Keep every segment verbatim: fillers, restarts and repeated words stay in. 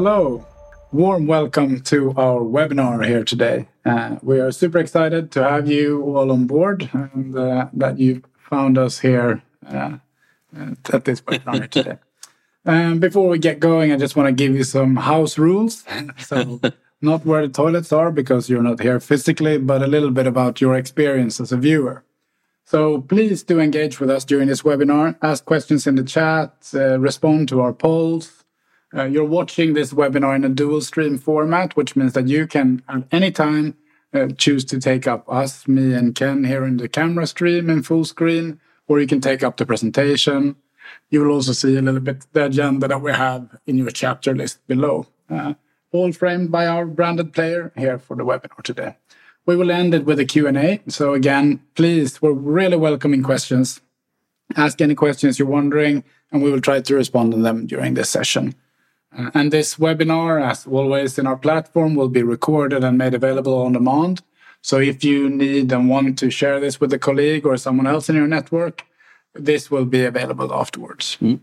Hello, warm welcome to our webinar here today. Uh, we are super excited to have you all on board and uh, that you found us here uh, at this webinar today. Um, before we get going, I just want to give you some house rules. So, not where the toilets are because you're not here physically, but a little bit about your experience as a viewer. So please do engage with us during this webinar. Ask questions in the chat, uh, respond to our polls. Uh, you're watching this webinar in a dual stream format, which means that you can at any time uh, choose to take up us, me and Ken here in the camera stream in full screen, or you can take up the presentation. You will also see a little bit the agenda that we have in your chapter list below. Uh, all framed by our branded player here for the webinar today. We will end it with a Q and A. So again, please, we're really welcoming questions. Ask any questions you're wondering, and we will try to respond to them during this session. Uh, and this webinar, as always in our platform, will be recorded and made available on demand. So if you need and want to share this with a colleague or someone else in your network, this will be available afterwards. Mm.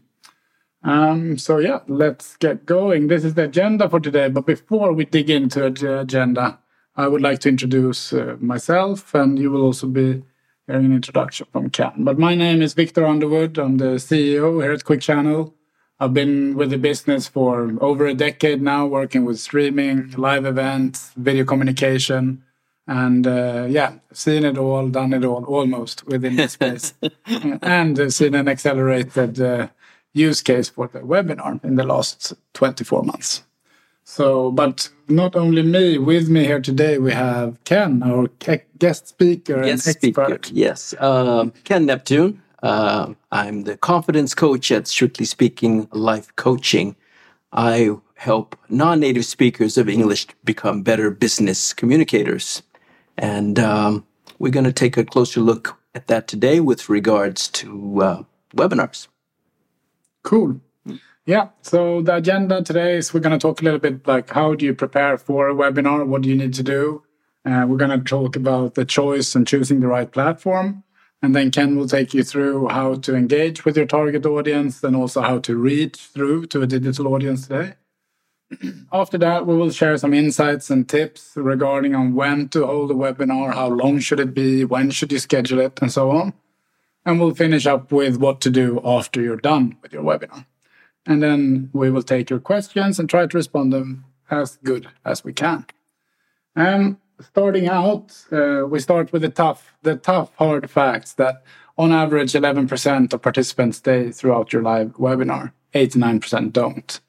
Um, so yeah, let's get going. This is the agenda for today. But before we dig into the agenda, I would like to introduce uh, myself, and you will also be hearing an introduction from Ken. But my name is Viktor Underwood. I'm the C E O here at Quickchannel. I've been with the business for over a decade now, working with streaming, live events, video communication. And uh, yeah, seen it all, done it all, almost within this space. And uh, seen an accelerated uh, use case for the webinar in the last twenty-four months. So, but not only me, with me here today, we have Ken, our guest speaker guest and expert. Speaker, yes, uh, Ken Neptune. Uh, I'm the confidence coach at Strictly Speaking Life Coaching. I help non-native speakers of English become better business communicators. And um, we're going to take a closer look at that today with regards to uh, webinars. Cool. Yeah, so the agenda today is we're going to talk a little bit like how do you prepare for a webinar? What do you need to do? Uh, we're going to talk about the choice and choosing the right platform. And then Ken will take you through how to engage with your target audience and also how to reach through to a digital audience today. After that, we will share some insights and tips regarding on when to hold a webinar, how long should it be, when should you schedule it, and so on. And we'll finish up with what to do after you're done with your webinar. And then we will take your questions and try to respond to them as good as we can. Um, starting out, uh, we start with the tough, the tough hard facts that on average, eleven percent of participants stay throughout your live webinar, eighty-nine percent don't.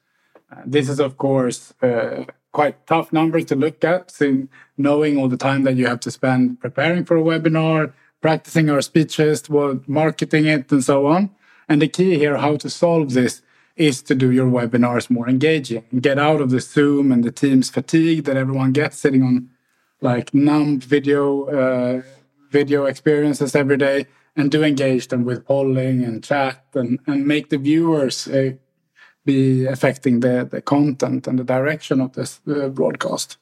Uh, this is, of course, uh, quite tough numbers to look at, since knowing all the time that you have to spend preparing for a webinar, practicing our speeches, marketing it, and so on. And the key here, how to solve this, is to do your webinars more engaging and get out of the Zoom and the Teams fatigue that everyone gets sitting on like numb video uh, video experiences every day, and do engage them with polling and chat and, and make the viewers uh, be affecting the, the content and the direction of this uh, broadcast.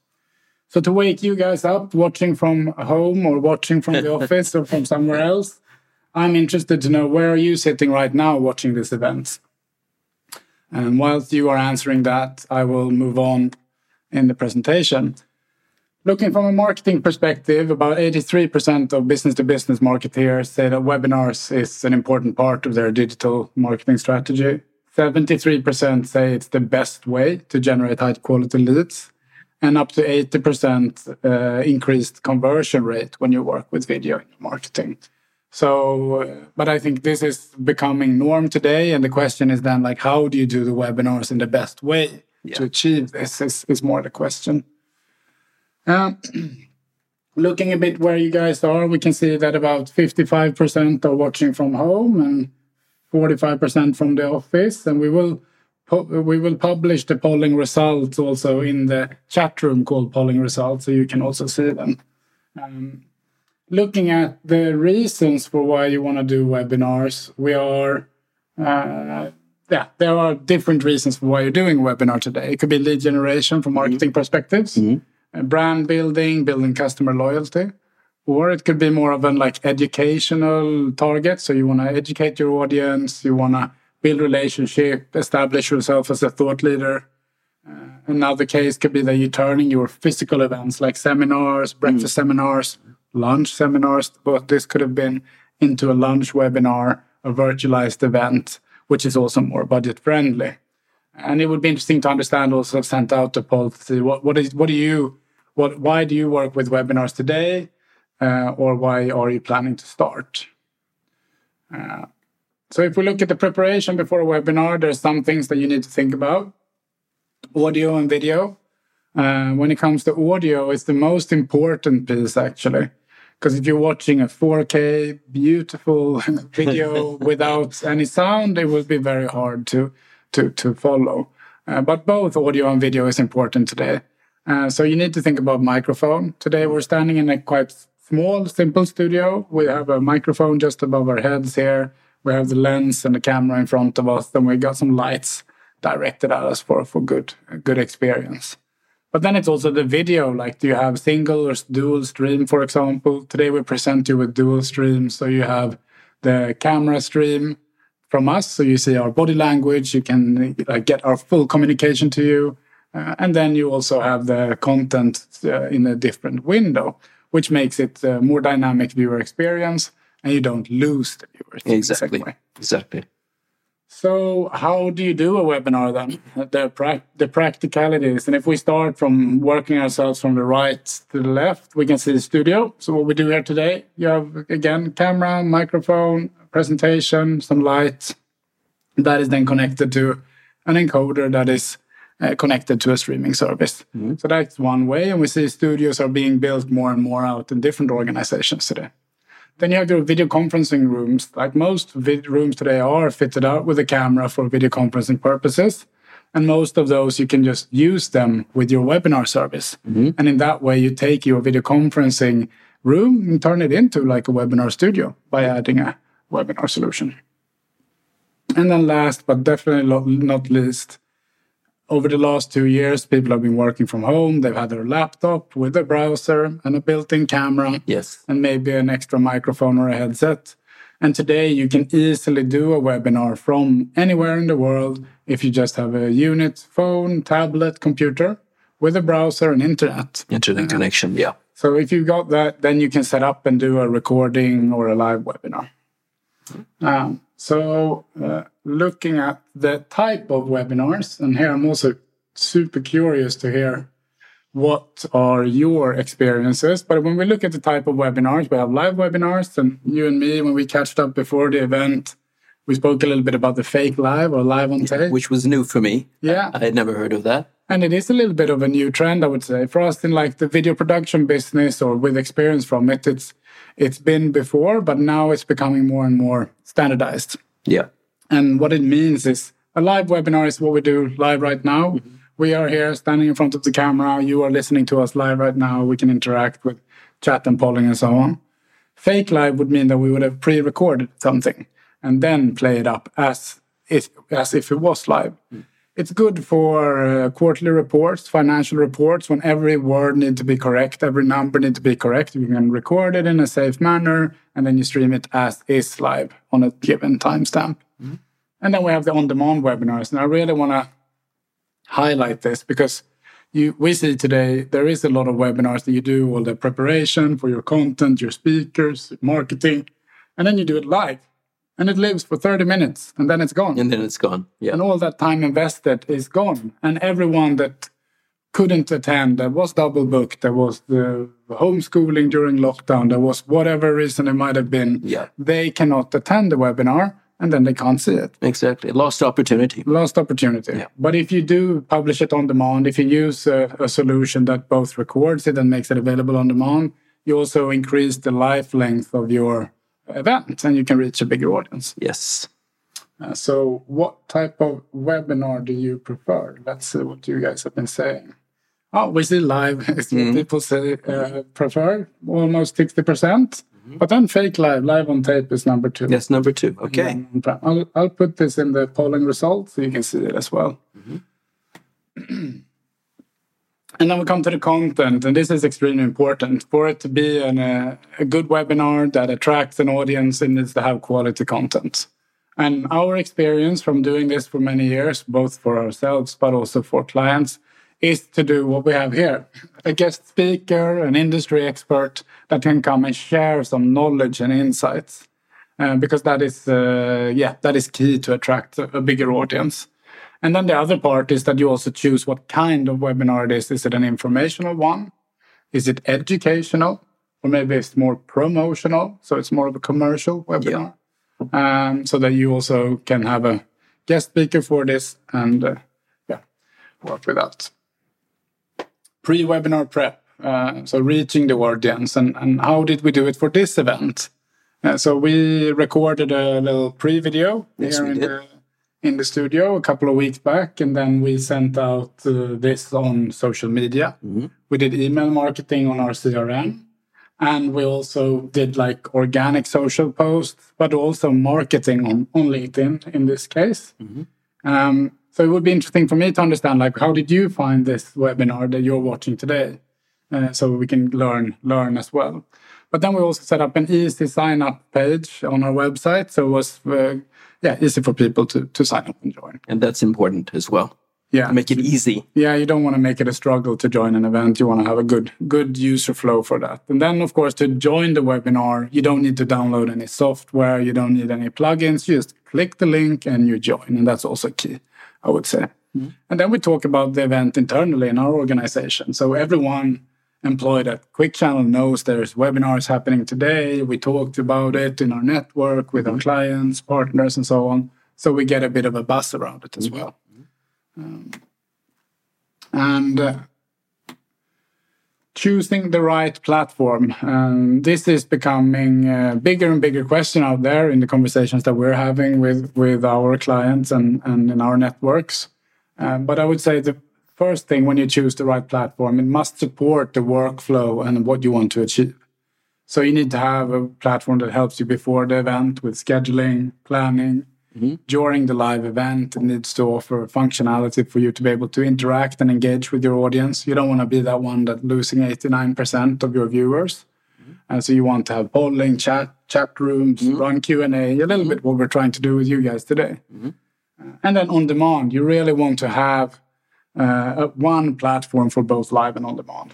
So to wake you guys up, watching from home or watching from the office or from somewhere else, I'm interested to know where are you sitting right now watching this event? And whilst you are answering that, I will move on in the presentation. Looking from a marketing perspective, about eighty-three percent of business-to-business marketeers say that webinars is an important part of their digital marketing strategy. seventy-three percent say it's the best way to generate high-quality leads. And up to eighty percent uh, increased conversion rate when you work with video in your marketing. So, but I think this is becoming norm today. And the question is then, like, how do you do the webinars in the best way yeah. to achieve this is, is more the question. Uh, looking a bit where you guys are, we can see that about fifty-five percent are watching from home and forty-five percent from the office. And we will, pu- we will publish the polling results also in the chat room called polling results. So you can also see them. Um, Looking at the reasons for why you want to do webinars, we are, uh, yeah, there are different reasons for why you're doing a webinar today. It could be lead generation from marketing mm-hmm. perspectives, mm-hmm. brand building, building customer loyalty, or it could be more of an like educational target. So you want to educate your audience, you want to build relationship, establish yourself as a thought leader. Uh, Another case could be that you're turning your physical events like seminars, breakfast mm. seminars, lunch seminars, but this could have been into a lunch webinar, a virtualized event, which is also more budget friendly. And it would be interesting to understand also, I've sent out a poll to see what, what is, what do you, what, why do you work with webinars today? Uh, or why are you planning to start? Uh, so if we look at the preparation before a webinar, there's some things that you need to think about. Audio and video. Uh, when it comes to audio, it's the most important piece, actually. Because if you're watching a four K beautiful video without any sound, it will be very hard to to, to follow. Uh, but both audio and video is important today. Uh, so you need to think about microphone. Today we're standing in a quite small, simple studio. We have a microphone just above our heads here. We have the lens and the camera in front of us. Then we got some lights directed at us for, for good, good experience. But then it's also the video, like do you have single or dual stream, for example? Today we present you with dual stream. So you have the camera stream from us. So you see our body language, you can uh, get our full communication to you. Uh, and then you also have the content uh, in a different window, which makes it a more dynamic viewer experience and you don't lose the viewers. Exactly, exactly. So how do you do a webinar then? The, pra- the practicalities. And if we start from working ourselves from the right to the left, we can see the studio. So what we do here today, you have, again, camera, microphone, presentation, some light. That is then connected to an encoder that is uh, connected to a streaming service. Mm-hmm. So that's one way. And we see studios are being built more and more out in different organizations today. Then you have your video conferencing rooms. Like most vid- rooms today are fitted out with a camera for video conferencing purposes. And most of those, you can just use them with your webinar service. Mm-hmm. And in that way, you take your video conferencing room and turn it into like a webinar studio by adding a webinar solution. And then last, but definitely lo- not least, over the last two years, people have been working from home. They've had their laptop with a browser and a built-in camera. Yes. And maybe an extra microphone or a headset. And today you can easily do a webinar from anywhere in the world if you just have a unit, phone, tablet, computer with a browser and internet. Internet connection, yeah. So if you've got that, then you can set up and do a recording or a live webinar. Um, so uh, looking at the type of webinars, and here I'm also super curious to hear what are your experiences. But when we look at the type of webinars, we have live webinars, and you and me, when we catched up before the event, we spoke a little bit about the fake live or live on tape. Which was new for me. Yeah. I had never heard of that. And it is a little bit of a new trend, I would say. For us in like the video production business or with experience from it, it's it's been before, but now it's becoming more and more standardized. Yeah. And what it means is a live webinar is what we do live right now. Mm-hmm. We are here standing in front of the camera. You are listening to us live right now. We can interact with chat and polling and so on. Fake live would mean that we would have pre-recorded something and then play it up as if, as if it was live. Mm. It's good for uh, quarterly reports, financial reports, when every word needs to be correct, every number needs to be correct. You can record it in a safe manner, and then you stream it as is live on a given timestamp. Mm-hmm. And then we have the on-demand webinars. And I really want to highlight this because you, we see today there is a lot of webinars that you do all the preparation for your content, your speakers, marketing, and then you do it live. And it lives for thirty minutes, and then it's gone. And then it's gone, yeah. And all that time invested is gone. And everyone that couldn't attend, that was double booked, there was the homeschooling during lockdown, there was whatever reason it might have been, yeah. They cannot attend the webinar, and then they can't see it. Exactly. Lost opportunity. Lost opportunity. Yeah. But if you do publish it on demand, if you use a, a solution that both records it and makes it available on demand, you also increase the life length of your event, and you can reach a bigger audience. Yes. Uh, so what type of webinar do you prefer? That's uh, what you guys have been saying. Oh, we see live is mm-hmm. what people say uh, prefer, almost sixty percent. Mm-hmm. But then fake live, live on tape is number two. Yes, number two. Okay. I'll, I'll put this in the polling results so you can see it as well. Mm-hmm. And then we come to the content, and this is extremely important. For it to be an, uh, a good webinar that attracts an audience, it needs to have quality content. And our experience from doing this for many years, both for ourselves, but also for clients, is to do what we have here, a guest speaker, an industry expert that can come and share some knowledge and insights, uh, because that is, uh, yeah, that is key to attract a bigger audience. And then the other part is that you also choose what kind of webinar it is. Is it an informational one? Is it educational? Or maybe it's more promotional, so it's more of a commercial webinar. Yeah. Um, so that you also can have a guest speaker for this and uh, yeah, work with that. Pre-webinar prep, uh, so reaching the audience. And, and how did we do it for this event? Uh, so we recorded a little pre-video yes, here in the, in the studio a couple of weeks back, and then we sent out uh, this on social media. Mm-hmm. We did email marketing on our C R M, and we also did like organic social posts, but also marketing on, on LinkedIn in this case. Mm-hmm. Um, So it would be interesting for me to understand, like, how did you find this webinar that you're watching today? Uh, so we can learn learn as well. But then we also set up an easy sign-up page on our website. So it was, uh, yeah, easy for people to, to sign up and join. And that's important as well. Yeah. To make it easy. Yeah, you don't want to make it a struggle to join an event. You want to have a good, good user flow for that. And then, of course, to join the webinar, you don't need to download any software. You don't need any plugins. You just click the link and you join. And that's also key, I would say. Mm-hmm. And then we talk about the event internally in our organization. So everyone employed at Quickchannel knows there's webinars happening today. We talked about it in our network with mm-hmm. our clients, partners, and so on. So we get a bit of a buzz around it as mm-hmm. well. Um, and uh, choosing the right platform. Um, this is becoming a bigger and bigger question out there in the conversations that we're having with, with our clients and, and in our networks. Um, but I would say the first thing when you choose the right platform, it must support the workflow and what you want to achieve. So you need to have a platform that helps you before the event with scheduling, planning. Mm-hmm. During the live event, it needs to offer functionality for you to be able to interact and engage with your audience. You don't want to be that one that's losing eighty-nine percent of your viewers. Mm-hmm. And so you want to have polling, chat, chat rooms, mm-hmm. run Q and A, a little mm-hmm. bit what we're trying to do with you guys today. Mm-hmm. And then on demand, you really want to have uh, one platform for both live and on demand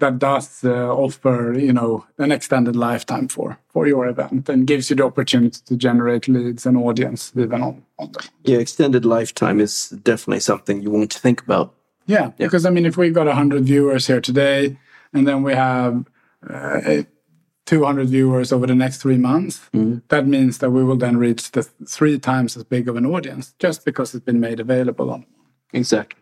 that does uh, offer, you know, an extended lifetime for, for your event and gives you the opportunity to generate leads and audience even on, on them. Yeah, extended lifetime is definitely something you want to think about. Yeah, yeah. Because, I mean, if we've got one hundred viewers here today and then we have uh, two hundred viewers over the next three months, mm-hmm. that means that we will then reach the three times as big of an audience just because it's been made available on. Exactly.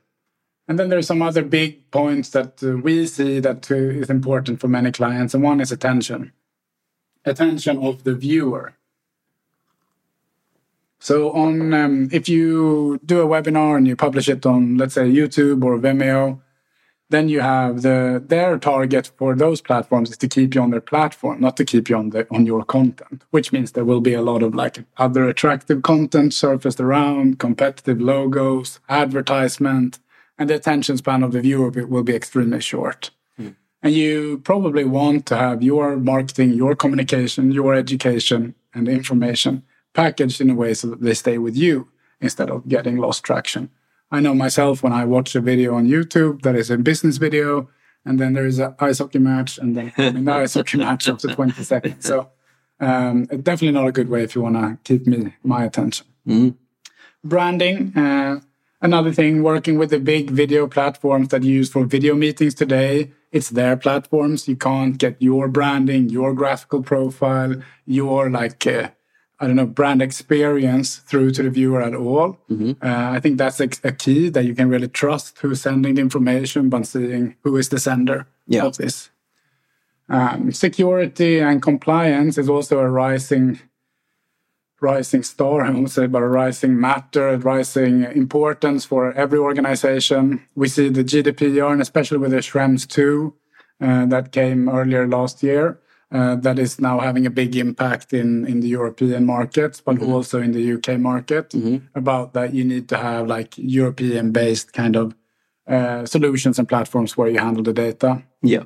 And then there's some other big points that uh, we see that uh, is important for many clients. And one is attention. Attention of the viewer. So on um, if you do a webinar and you publish it on, let's say, YouTube or Vimeo, then you have the their target for those platforms is to keep you on their platform, not to keep you on the on your content, which means there will be a lot of like other attractive content surfaced around, competitive logos, advertisement. And the attention span of the viewer will be extremely short. Mm. And you probably want to have your marketing, your communication, your education and information packaged in a way so that they stay with you instead of getting lost traction. I know myself when I watch a video on YouTube that is a business video, and then there is an ice hockey match, and then I mean, the ice hockey match after twenty seconds. So um, definitely not a good way if you want to keep me my attention. Mm. Branding. Uh, Another thing, working with the big video platforms that you use for video meetings today, it's their platforms. You can't get your branding, your graphical profile, your like, uh, I don't know, brand experience through to the viewer at all. Mm-hmm. Uh, I think that's a, a key that you can really trust who's sending the information by seeing who is the sender yeah. of this. Um, security and compliance is also a rising rising star, I would say, but a rising matter, a rising importance for every organization. We see the G D P R, and especially with the Schrems two uh, that came earlier last year, uh, that is now having a big impact in, in the European markets, but mm-hmm. also in the U K market, mm-hmm. about that you need to have like European-based kind of uh, solutions and platforms where you handle the data. Yeah.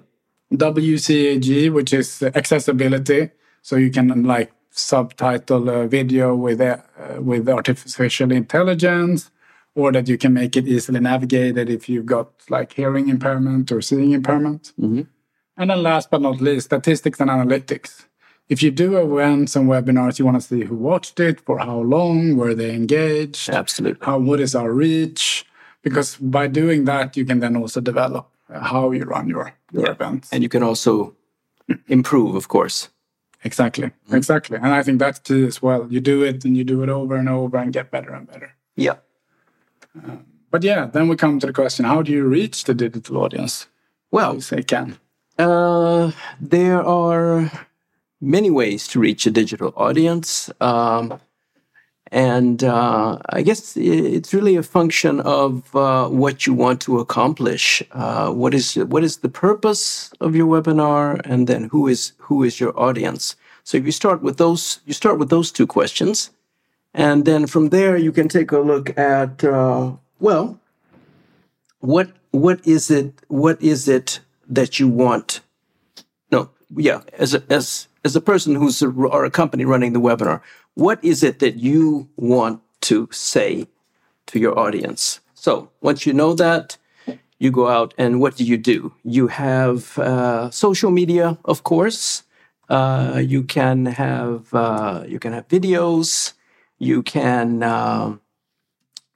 W C A G, which is accessibility, so you can like subtitle a video with uh, with artificial intelligence or that you can make it easily navigated if you've got like hearing impairment or seeing impairment. Mm-hmm. And then last but not least, statistics and analytics. If you do events and webinars, you want to see who watched it, for how long, were they engaged? Absolutely. How, what is our reach? Because by doing that, you can then also develop how you run your, your yeah. events. And you can also improve, of course. Exactly, mm-hmm. exactly. And I think that's key as well. You do it and you do it over and over and get better and better. Yeah. Uh, but yeah, then we come to the question, how do you reach the digital audience? Well, say Ken. Uh, there are many ways to reach a digital audience. Um, and uh, I guess it's really a function of uh, what you want to accomplish. Uh, what is what is the purpose of your webinar, and then who is who is your audience? So if you start with those, you start with those two questions, and then from there you can take a look at uh, well, what what is it? What is it that you want? No, yeah, as a, as as a person who's a, or a company running the webinar, what is it that you want to say to your audience? So once you know that, you go out and what do you do? You have uh, social media, of course. Uh, you can have uh, you can have videos. You can uh,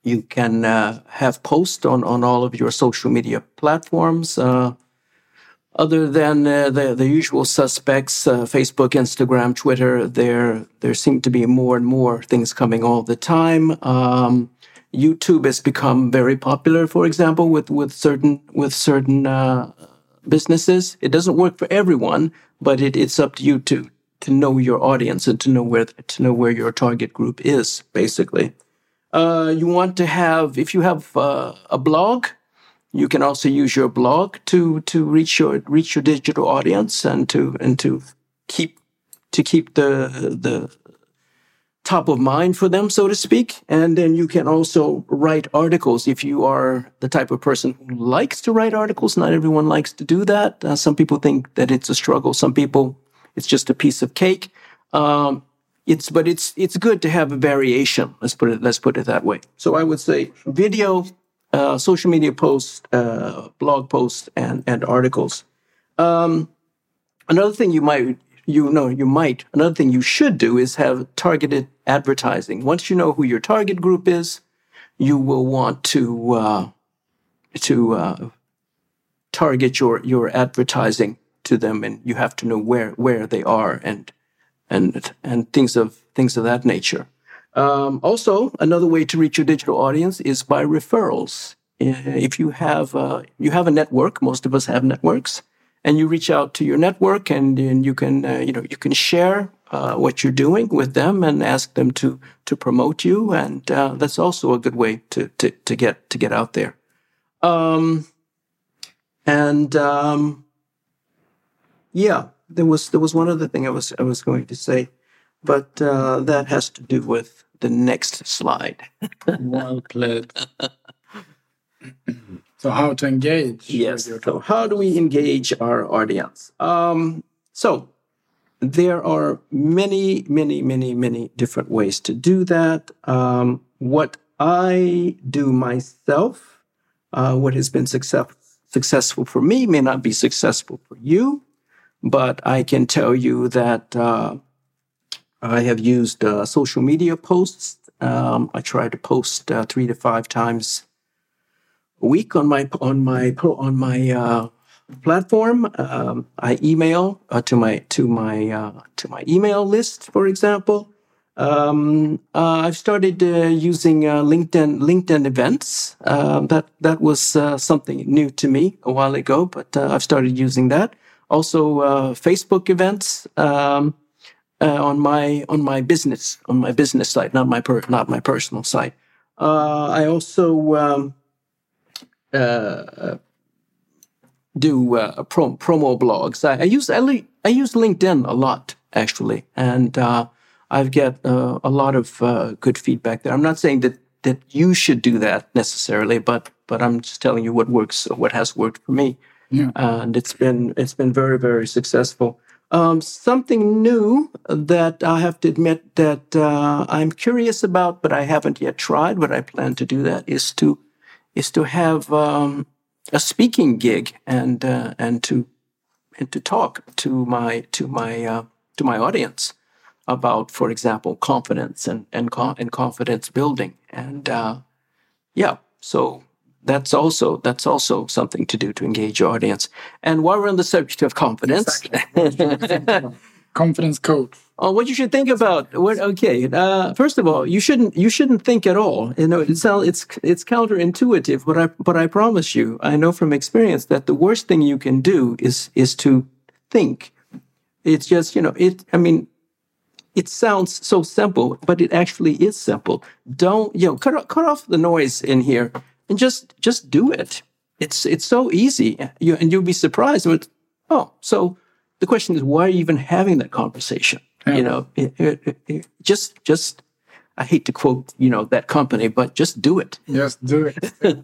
you can uh, have posts on on all of your social media platforms. Uh, Other than uh, the, the usual suspects, uh, Facebook, Instagram, Twitter, there there seem to be more and more things coming all the time. Um, YouTube has become very popular, for example, with with certain with certain uh, businesses. It doesn't work for everyone, but it, it's up to you to to know your audience and to know where to know where your target group is. Basically, uh, you want to have if you have uh, a blog. You can also use your blog to to reach your reach your digital audience and to and to keep to keep the the top of mind for them, so to speak. And then you can also write articles if you are the type of person who likes to write articles. Not everyone likes to do that. Uh, some people think that it's a struggle. Some people it's just a piece of cake. Um, it's but it's it's good to have a variation. Let's put it let's put it that way. So I would say video. Uh, social media posts, uh, blog posts, and and articles. Um, another thing you might you know you might another thing you should do is have targeted advertising. Once you know who your target group is, you will want to uh, to uh, target your your advertising to them, and you have to know where where they are and and and things of things of that nature. Um, also, another way to reach your digital audience is by referrals. If you have uh, you have a network, most of us have networks, and you reach out to your network, and, and you can uh, you know you can share uh, what you're doing with them and ask them to to promote you, and uh, that's also a good way to to, to get to get out there. Um, and um, yeah, there was there was one other thing I was I was going to say. But uh, that has to do with the next slide. Well played. So how to engage? Yes. So how do we engage our audience? Um, so there are many, many, many, many different ways to do that. Um, what I do myself, uh, what has been success- successful for me may not be successful for you, but I can tell you that... Uh, I have used uh, social media posts. Um, I try to post uh, three to five times a week on my on my on my uh, platform. Um, I email uh, to my to my uh, to my email list, for example. Um, uh, I've started uh, using uh, LinkedIn LinkedIn events. Uh, that that was uh, something new to me a while ago, but uh, I've started using that. Also, uh, Facebook events. Um, Uh, on my on my business on my business site, not my per, not my personal site. Uh, I also um, uh, do uh, prom, promo blogs. I, I use I, li- I use LinkedIn a lot actually, and uh, I've got uh, a lot of uh, good feedback there. I'm not saying that, that you should do that necessarily, but but I'm just telling you what works, what has worked for me, yeah. And it's been it's been very very successful. Um, something new that I have to admit that uh, I'm curious about, but I haven't yet tried, but I plan to do that, is to is to have um, a speaking gig and uh, and to and to talk to my to my uh, to my audience about, for example, confidence and and, and confidence building, and uh, yeah, so. That's also that's also something to do to engage your audience. And while we're on the subject of confidence, exactly. Confidence code. Oh, what you should think about? What? Okay, uh, first of all, you shouldn't you shouldn't think at all. You know, it's it's it's counterintuitive, but I but I promise you, I know from experience that the worst thing you can do is is to think. It's just you know it. I mean. It sounds so simple, but it actually is simple. Don't you know? Cut cut off the noise in here. And just just do it. It's it's so easy. You, and you'll be surprised. With, oh, so the question is, why are you even having that conversation? Yeah. You know, it, it, it, it, just just. I hate to quote you know that company, but just do it. Just do it.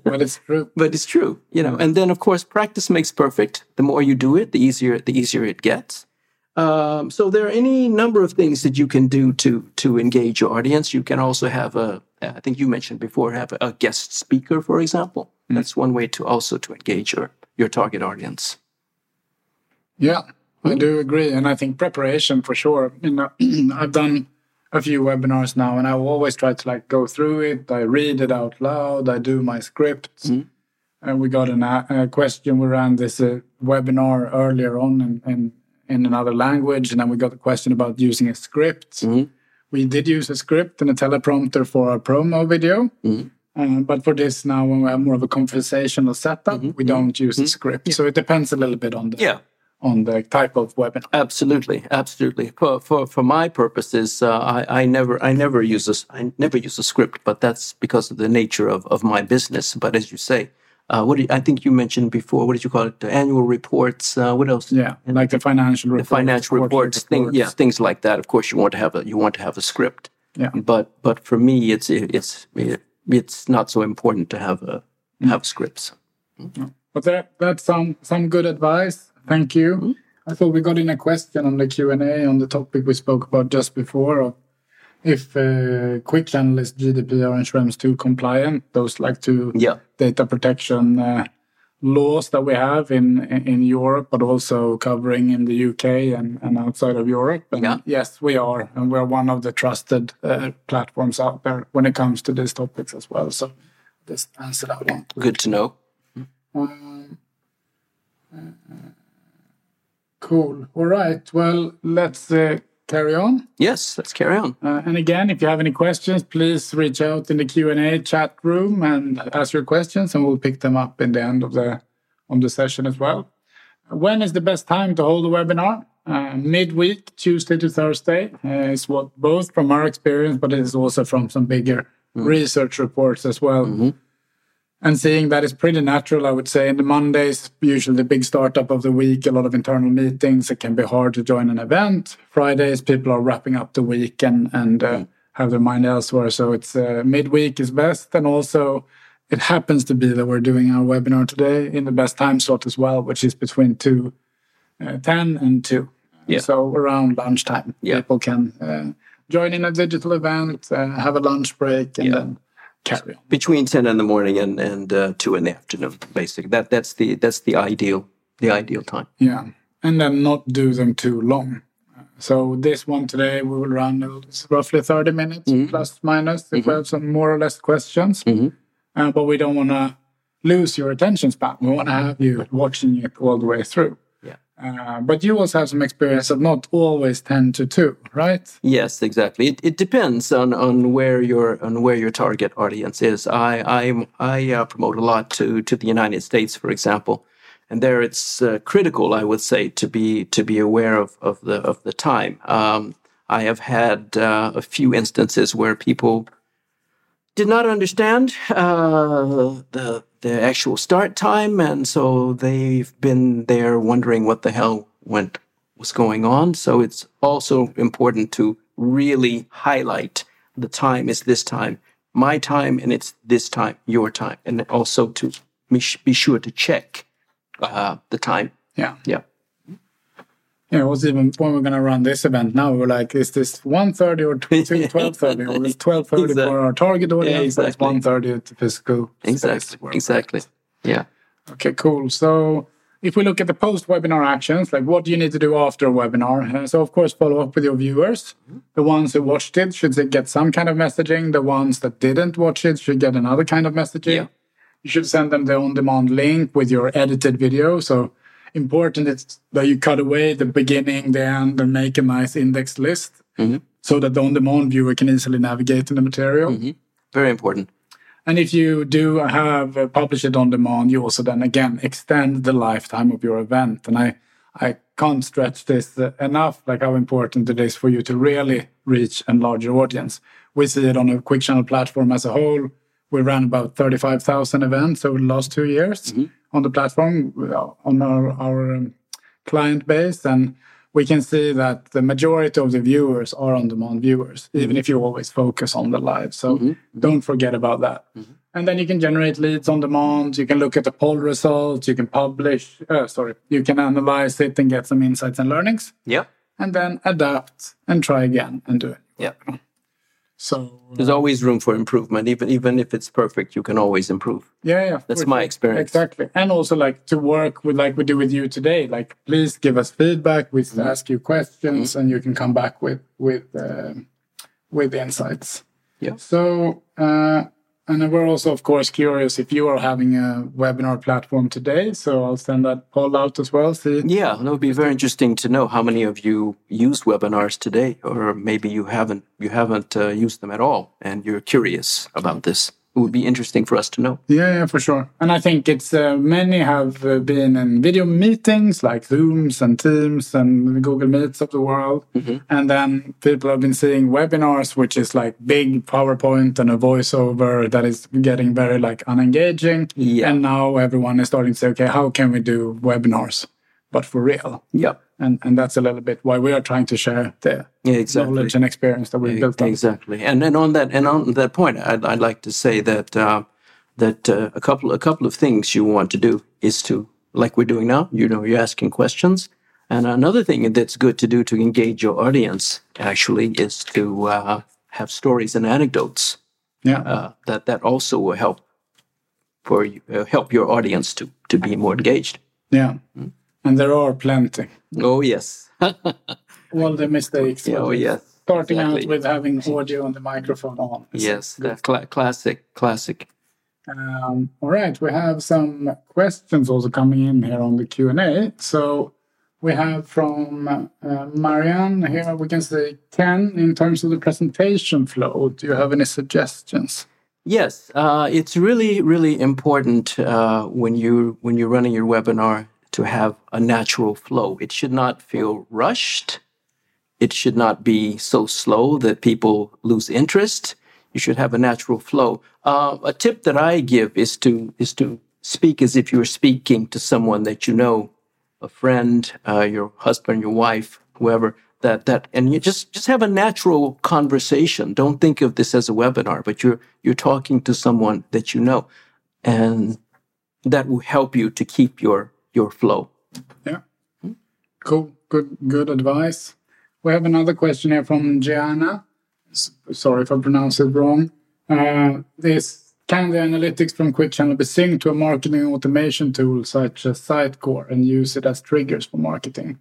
But it's true. But it's true. You know, and then of course, practice makes perfect. The more you do it, the easier the easier it gets. Um, so there are any number of things that you can do to to engage your audience. You can also have a, I think you mentioned before, have a guest speaker, for example. Mm-hmm. That's one way to also to engage your your target audience. Yeah, mm-hmm. I do agree, and I think preparation for sure. You know, I've done a few webinars now, and I always try to like go through it. I read it out loud. I do my scripts. Mm-hmm. And we got an, a question. We ran this uh, webinar earlier on, and. and in another language, and then we got a question about using a script. Mm-hmm. We did use a script and a teleprompter for our promo video, mm-hmm. uh, but for this now, when we have more of a conversational setup, mm-hmm. we don't use mm-hmm. a script. Yeah. So it depends a little bit on the yeah. on the type of webinar. Absolutely, absolutely. For for, for my purposes, uh, I, I never I never use a, I never use a script, but that's because of the nature of, of my business. But as you say. Uh, what did, I think you mentioned before, what did you call it? The annual reports. Uh, what else? Yeah, like the financial reports. The financial reports, reports things, yeah, things like that. Of course, you want to have a you want to have a script. Yeah. But but for me, it's it, it's it, it's not so important to have a mm. have scripts. Mm-hmm. But that that's some some good advice. Thank you. Mm-hmm. I thought we got in a question on the Q and A on the topic we spoke about just before of if uh, Quickchannel is G D P R and Schrems two compliant. Those like to yeah. data protection uh, laws that we have in, in Europe, but also covering in the U K and, and outside of Europe. And yeah. yes, we are. And we're one of the trusted uh, platforms out there when it comes to these topics as well. So this answer that one. Good to know. Um, cool. All right. Well, let's uh, carry on. Yes, let's carry on. Uh, and again, if you have any questions, please reach out in the Q and A chat room and ask your questions, and we'll pick them up in the end of the on the session as well. When is the best time to hold a webinar? Uh, midweek, Tuesday to Thursday, uh, is what both from our experience, but it is also from some bigger mm-hmm. research reports as well. Mm-hmm. And seeing that is pretty natural, I would say. And the Mondays, usually the big startup of the week, a lot of internal meetings. It can be hard to join an event. Fridays, people are wrapping up the week and, and uh, have their mind elsewhere. So it's uh, midweek is best. And also, it happens to be that we're doing our webinar today in the best time slot as well, which is between two, uh, ten and two. Yeah. So around lunchtime, yeah. people can uh, join in a digital event, uh, have a lunch break, and yeah. then... Carry on. Between ten in the morning and and uh, two in the afternoon, basically. That that's the that's the ideal the ideal time. Yeah, and then not do them too long. So this one today we will run roughly thirty minutes mm-hmm. plus minus if mm-hmm. we have some more or less questions. Mm-hmm. Uh, but we don't want to lose your attention span. We want to have you watching it all the way through. Uh, but you also have some experience of not always ten to two, right? Yes, exactly. It, it depends on, on where your on where your target audience is. I I, I uh, promote a lot to, to the United States, for example, and there it's uh, critical, I would say, to be to be aware of, of the of the time. Um, I have had uh, a few instances where people did not understand uh, the. the actual start time, and so they've been there wondering what the hell went was going on. So it's also important to really highlight the time is this time, my time, and it's this time, your time, and also to be sure to check uh, the time. Yeah, yeah. you know, it was even when we we're going to run this event now, we were like, is this one thirty or twelve thirty? Or is twelve thirty exactly. for our target audience, yeah, exactly. but it's one thirty at the physical Exactly, space exactly, yeah. Okay, cool. So if we look at the post-webinar actions, like what do you need to do after a webinar? Uh, so, of course, follow up with your viewers. Mm-hmm. The ones who watched it should they get some kind of messaging. The ones that didn't watch it should get another kind of messaging. Yeah. You should send them the on-demand link with your edited video. So important is that you cut away the beginning, the end, and make a nice indexed list mm-hmm. so that the on-demand viewer can easily navigate in the material. Mm-hmm. Very important. And if you do have uh, publish it on demand, you also then, again, extend the lifetime of your event. And I, I can't stretch this enough, like how important it is for you to really reach a larger audience. We see it on a Quickchannel platform as a whole. We ran about thirty-five thousand events over the last two years mm-hmm. on the platform, on our, our um, client base. And we can see that the majority of the viewers are on-demand viewers, even mm-hmm. if you always focus on the live. So mm-hmm. don't forget about that. Mm-hmm. And then you can generate leads on demand. You can look at the poll results. You can publish, uh, sorry, you can analyze it and get some insights and learnings. Yeah. And then adapt and try again and do it. Yeah. So uh, there's always room for improvement. Even even if it's perfect, you can always improve. Yeah, yeah. That's my experience. Exactly. And also like to work with like we do with you today. Like please give us feedback. We mm-hmm. ask you questions mm-hmm. and you can come back with with uh, with insights. Yeah. So uh, and we're also of course curious if you are having a webinar platform today. So I'll send that poll out as well. See. Yeah, and it would be very interesting to know how many of you use webinars today, or maybe you haven't. you haven't uh, used them at all, and you're curious about this. It would be interesting for us to know. Yeah, yeah, for sure. And I think it's uh, many have uh, been in video meetings like Zooms and Teams and Google Meets of the world. Mm-hmm. And then people have been seeing webinars, which is like big PowerPoint and a voiceover that is getting very like unengaging. Yeah. And now everyone is starting to say, okay, how can we do webinars? But for real. Yeah. And and that's a little bit why we are trying to share the yeah, exactly. knowledge and experience that we've built up. Exactly. And and on that and on that point, I'd I'd like to say that uh, that uh, a couple a couple of things you want to do is to like we're doing now. You know, you're asking questions. And another thing that's good to do to engage your audience actually is to uh, have stories and anecdotes. Yeah. Uh, that that also will help for you, uh, help your audience to to be more engaged. Yeah. Mm-hmm. And there are plenty. Oh, yes. All the mistakes. Yeah, oh, yes. Starting exactly. out with having audio and the microphone on. Yes, the cl- classic, classic. Um, all right, we have some questions also coming in here on the Q and A. So we have from uh, Marianne here, we can say, Ken, in terms of the presentation flow, do you have any suggestions? Yes, uh, it's really, really important uh, when, you, when you're running your webinar to have a natural flow. It should not feel rushed. It should not be so slow that people lose interest. You should have a natural flow. Uh, a tip that I give is to is to speak as if you were speaking to someone that you know, a friend, uh, your husband, your wife, whoever. That that and you just just have a natural conversation. Don't think of this as a webinar, but you're you're talking to someone that you know, and that will help you to keep your your flow. Yeah. Cool. Good good advice. We have another question here from Gianna. S- sorry if I pronounced it wrong. Uh, this, can the analytics from Quickchannel be synced to a marketing automation tool such as Sitecore and use it as triggers for marketing?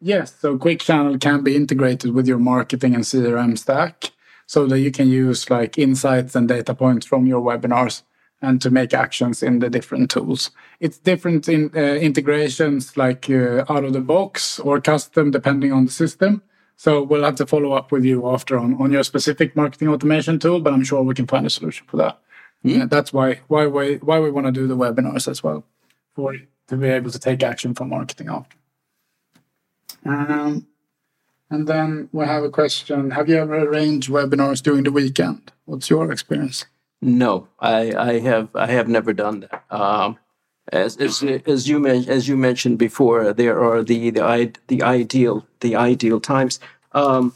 Yes. So Quickchannel can be integrated with your marketing and C R M stack so that you can use like insights and data points from your webinars and to make actions in the different tools. It's different in uh, integrations like uh, out of the box or custom depending on the system. So we'll have to follow up with you after on, on your specific marketing automation tool, but I'm sure we can find a solution for that. Mm-hmm. Uh, that's why why we, why we want to do the webinars as well, for to be able to take action for marketing after. Um, and then we have a question. Have you ever arranged webinars during the weekend? What's your experience? No, I, I have I have never done that. Um, as as as you men- as you mentioned before, there are the the, I- the ideal the ideal times, um,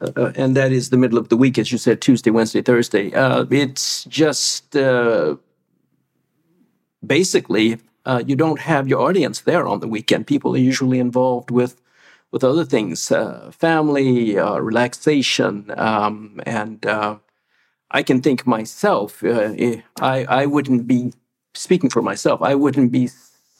uh, and that is the middle of the week, as you said, Tuesday, Wednesday, Thursday. Uh, it's just uh, basically uh, you don't have your audience there on the weekend. People are usually involved with with other things, uh, family, uh, relaxation, um, and uh, I can think myself, uh, I, I wouldn't be, speaking for myself, I wouldn't be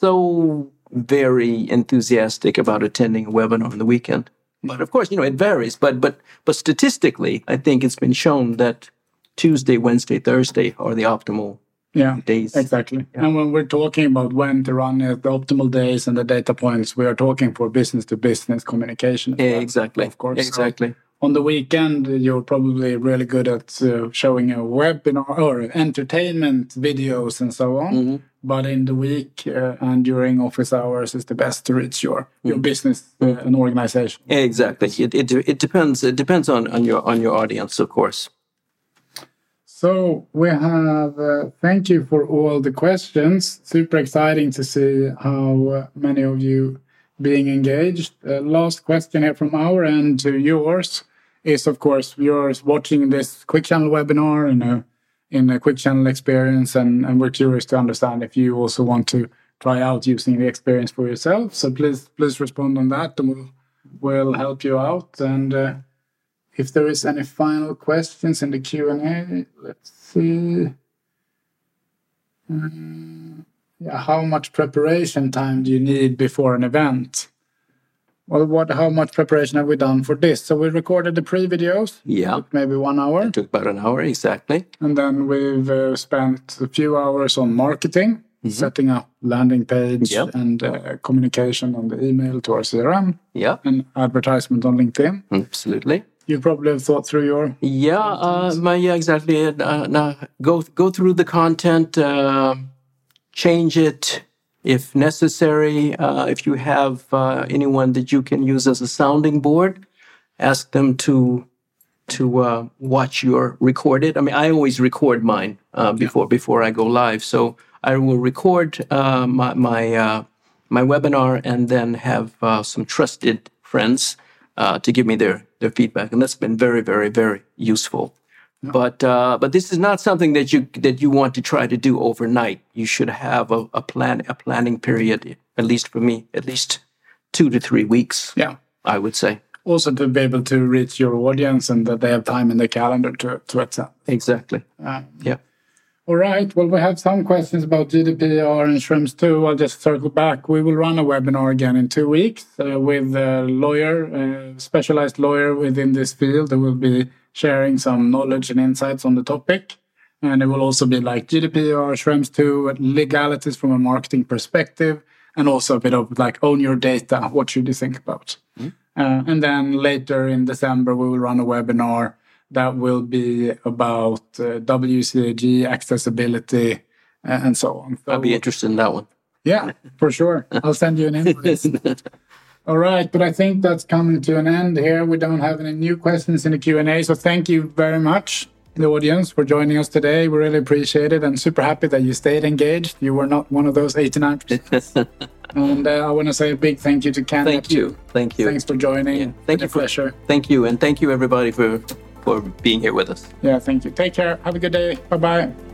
so very enthusiastic about attending a webinar on the weekend. But of course, you know, it varies. But but but statistically, I think it's been shown that Tuesday, Wednesday, Thursday are the optimal yeah, days. Exactly. Yeah. And when we're talking about when to run it, the optimal days and the data points, we are talking for business-to-business communication. Yeah, well, exactly. Of course. Exactly. So on the weekend, you're probably really good at uh, showing a webinar or entertainment videos and so on. Mm-hmm. But in the week uh, and during office hours is the best to reach your, your mm-hmm. business uh, and organization. Exactly. It, it it depends. It depends on, on your on your audience, of course. So we have. Uh, thank you for all the questions. Super exciting to see how many of you being engaged. Uh, last question here from our end to yours is, of course, you're watching this Quickchannel webinar and. Uh, in a Quickchannel experience, and, and we're curious to understand if you also want to try out using the experience for yourself. So please please respond on that, and we'll, we'll help you out. And uh, if there is any final questions in the Q and A, let's see. Um, yeah, how much preparation time do you need before an event? Well, what? How much preparation have we done for this? So we recorded the pre-videos. Yeah, maybe one hour. It took about an hour, exactly. And then we've uh, spent a few hours on marketing, mm-hmm. setting up landing page yep. and uh, communication on the email to our C R M. Yeah, and advertisement on LinkedIn. Absolutely. You probably have thought through your yeah, uh, my, yeah, exactly. Uh, now go go through the content, uh, change it. If necessary, uh, if you have uh, anyone that you can use as a sounding board, ask them to to uh, watch your recorded. I mean, I always record mine uh, before yeah. before I go live, so I will record uh, my my, uh, my webinar and then have uh, some trusted friends uh, to give me their their feedback, and that's been very very very useful. But uh, but this is not something that you that you want to try to do overnight. You should have a, a plan a planning period, at least for me, at least two to three weeks. Yeah, I would say. Also to be able to reach your audience and that they have time in their calendar to to attend. Exactly. Uh, yeah. All right. Well, we have some questions about G D P R and Schrems two. I'll just circle back. We will run a webinar again in two weeks uh, with a lawyer, a specialized lawyer within this field. There will be sharing some knowledge and insights on the topic. And it will also be like G D P R, Schrems two, legalities from a marketing perspective, and also a bit of like own your data, what should you think about? Mm-hmm. Uh, and then later in December, we will run a webinar that will be about uh, W C A G, accessibility, uh, and so on. So, I'll be interested in that one. Yeah, for sure. I'll send you an invoice. All right, but I think that's coming to an end here. We don't have any new questions in the Q and A, so thank you very much, the audience, for joining us today. We really appreciate it and super happy that you stayed engaged. You were not one of those eighty-nine percent. And uh, I want to say a big thank you to Ken. Thank Neptune. you. Thank you. Thanks for joining. Yeah, thank you. A pleasure. Thank you, and thank you, everybody, for, for being here with us. Yeah, thank you. Take care. Have a good day. Bye-bye.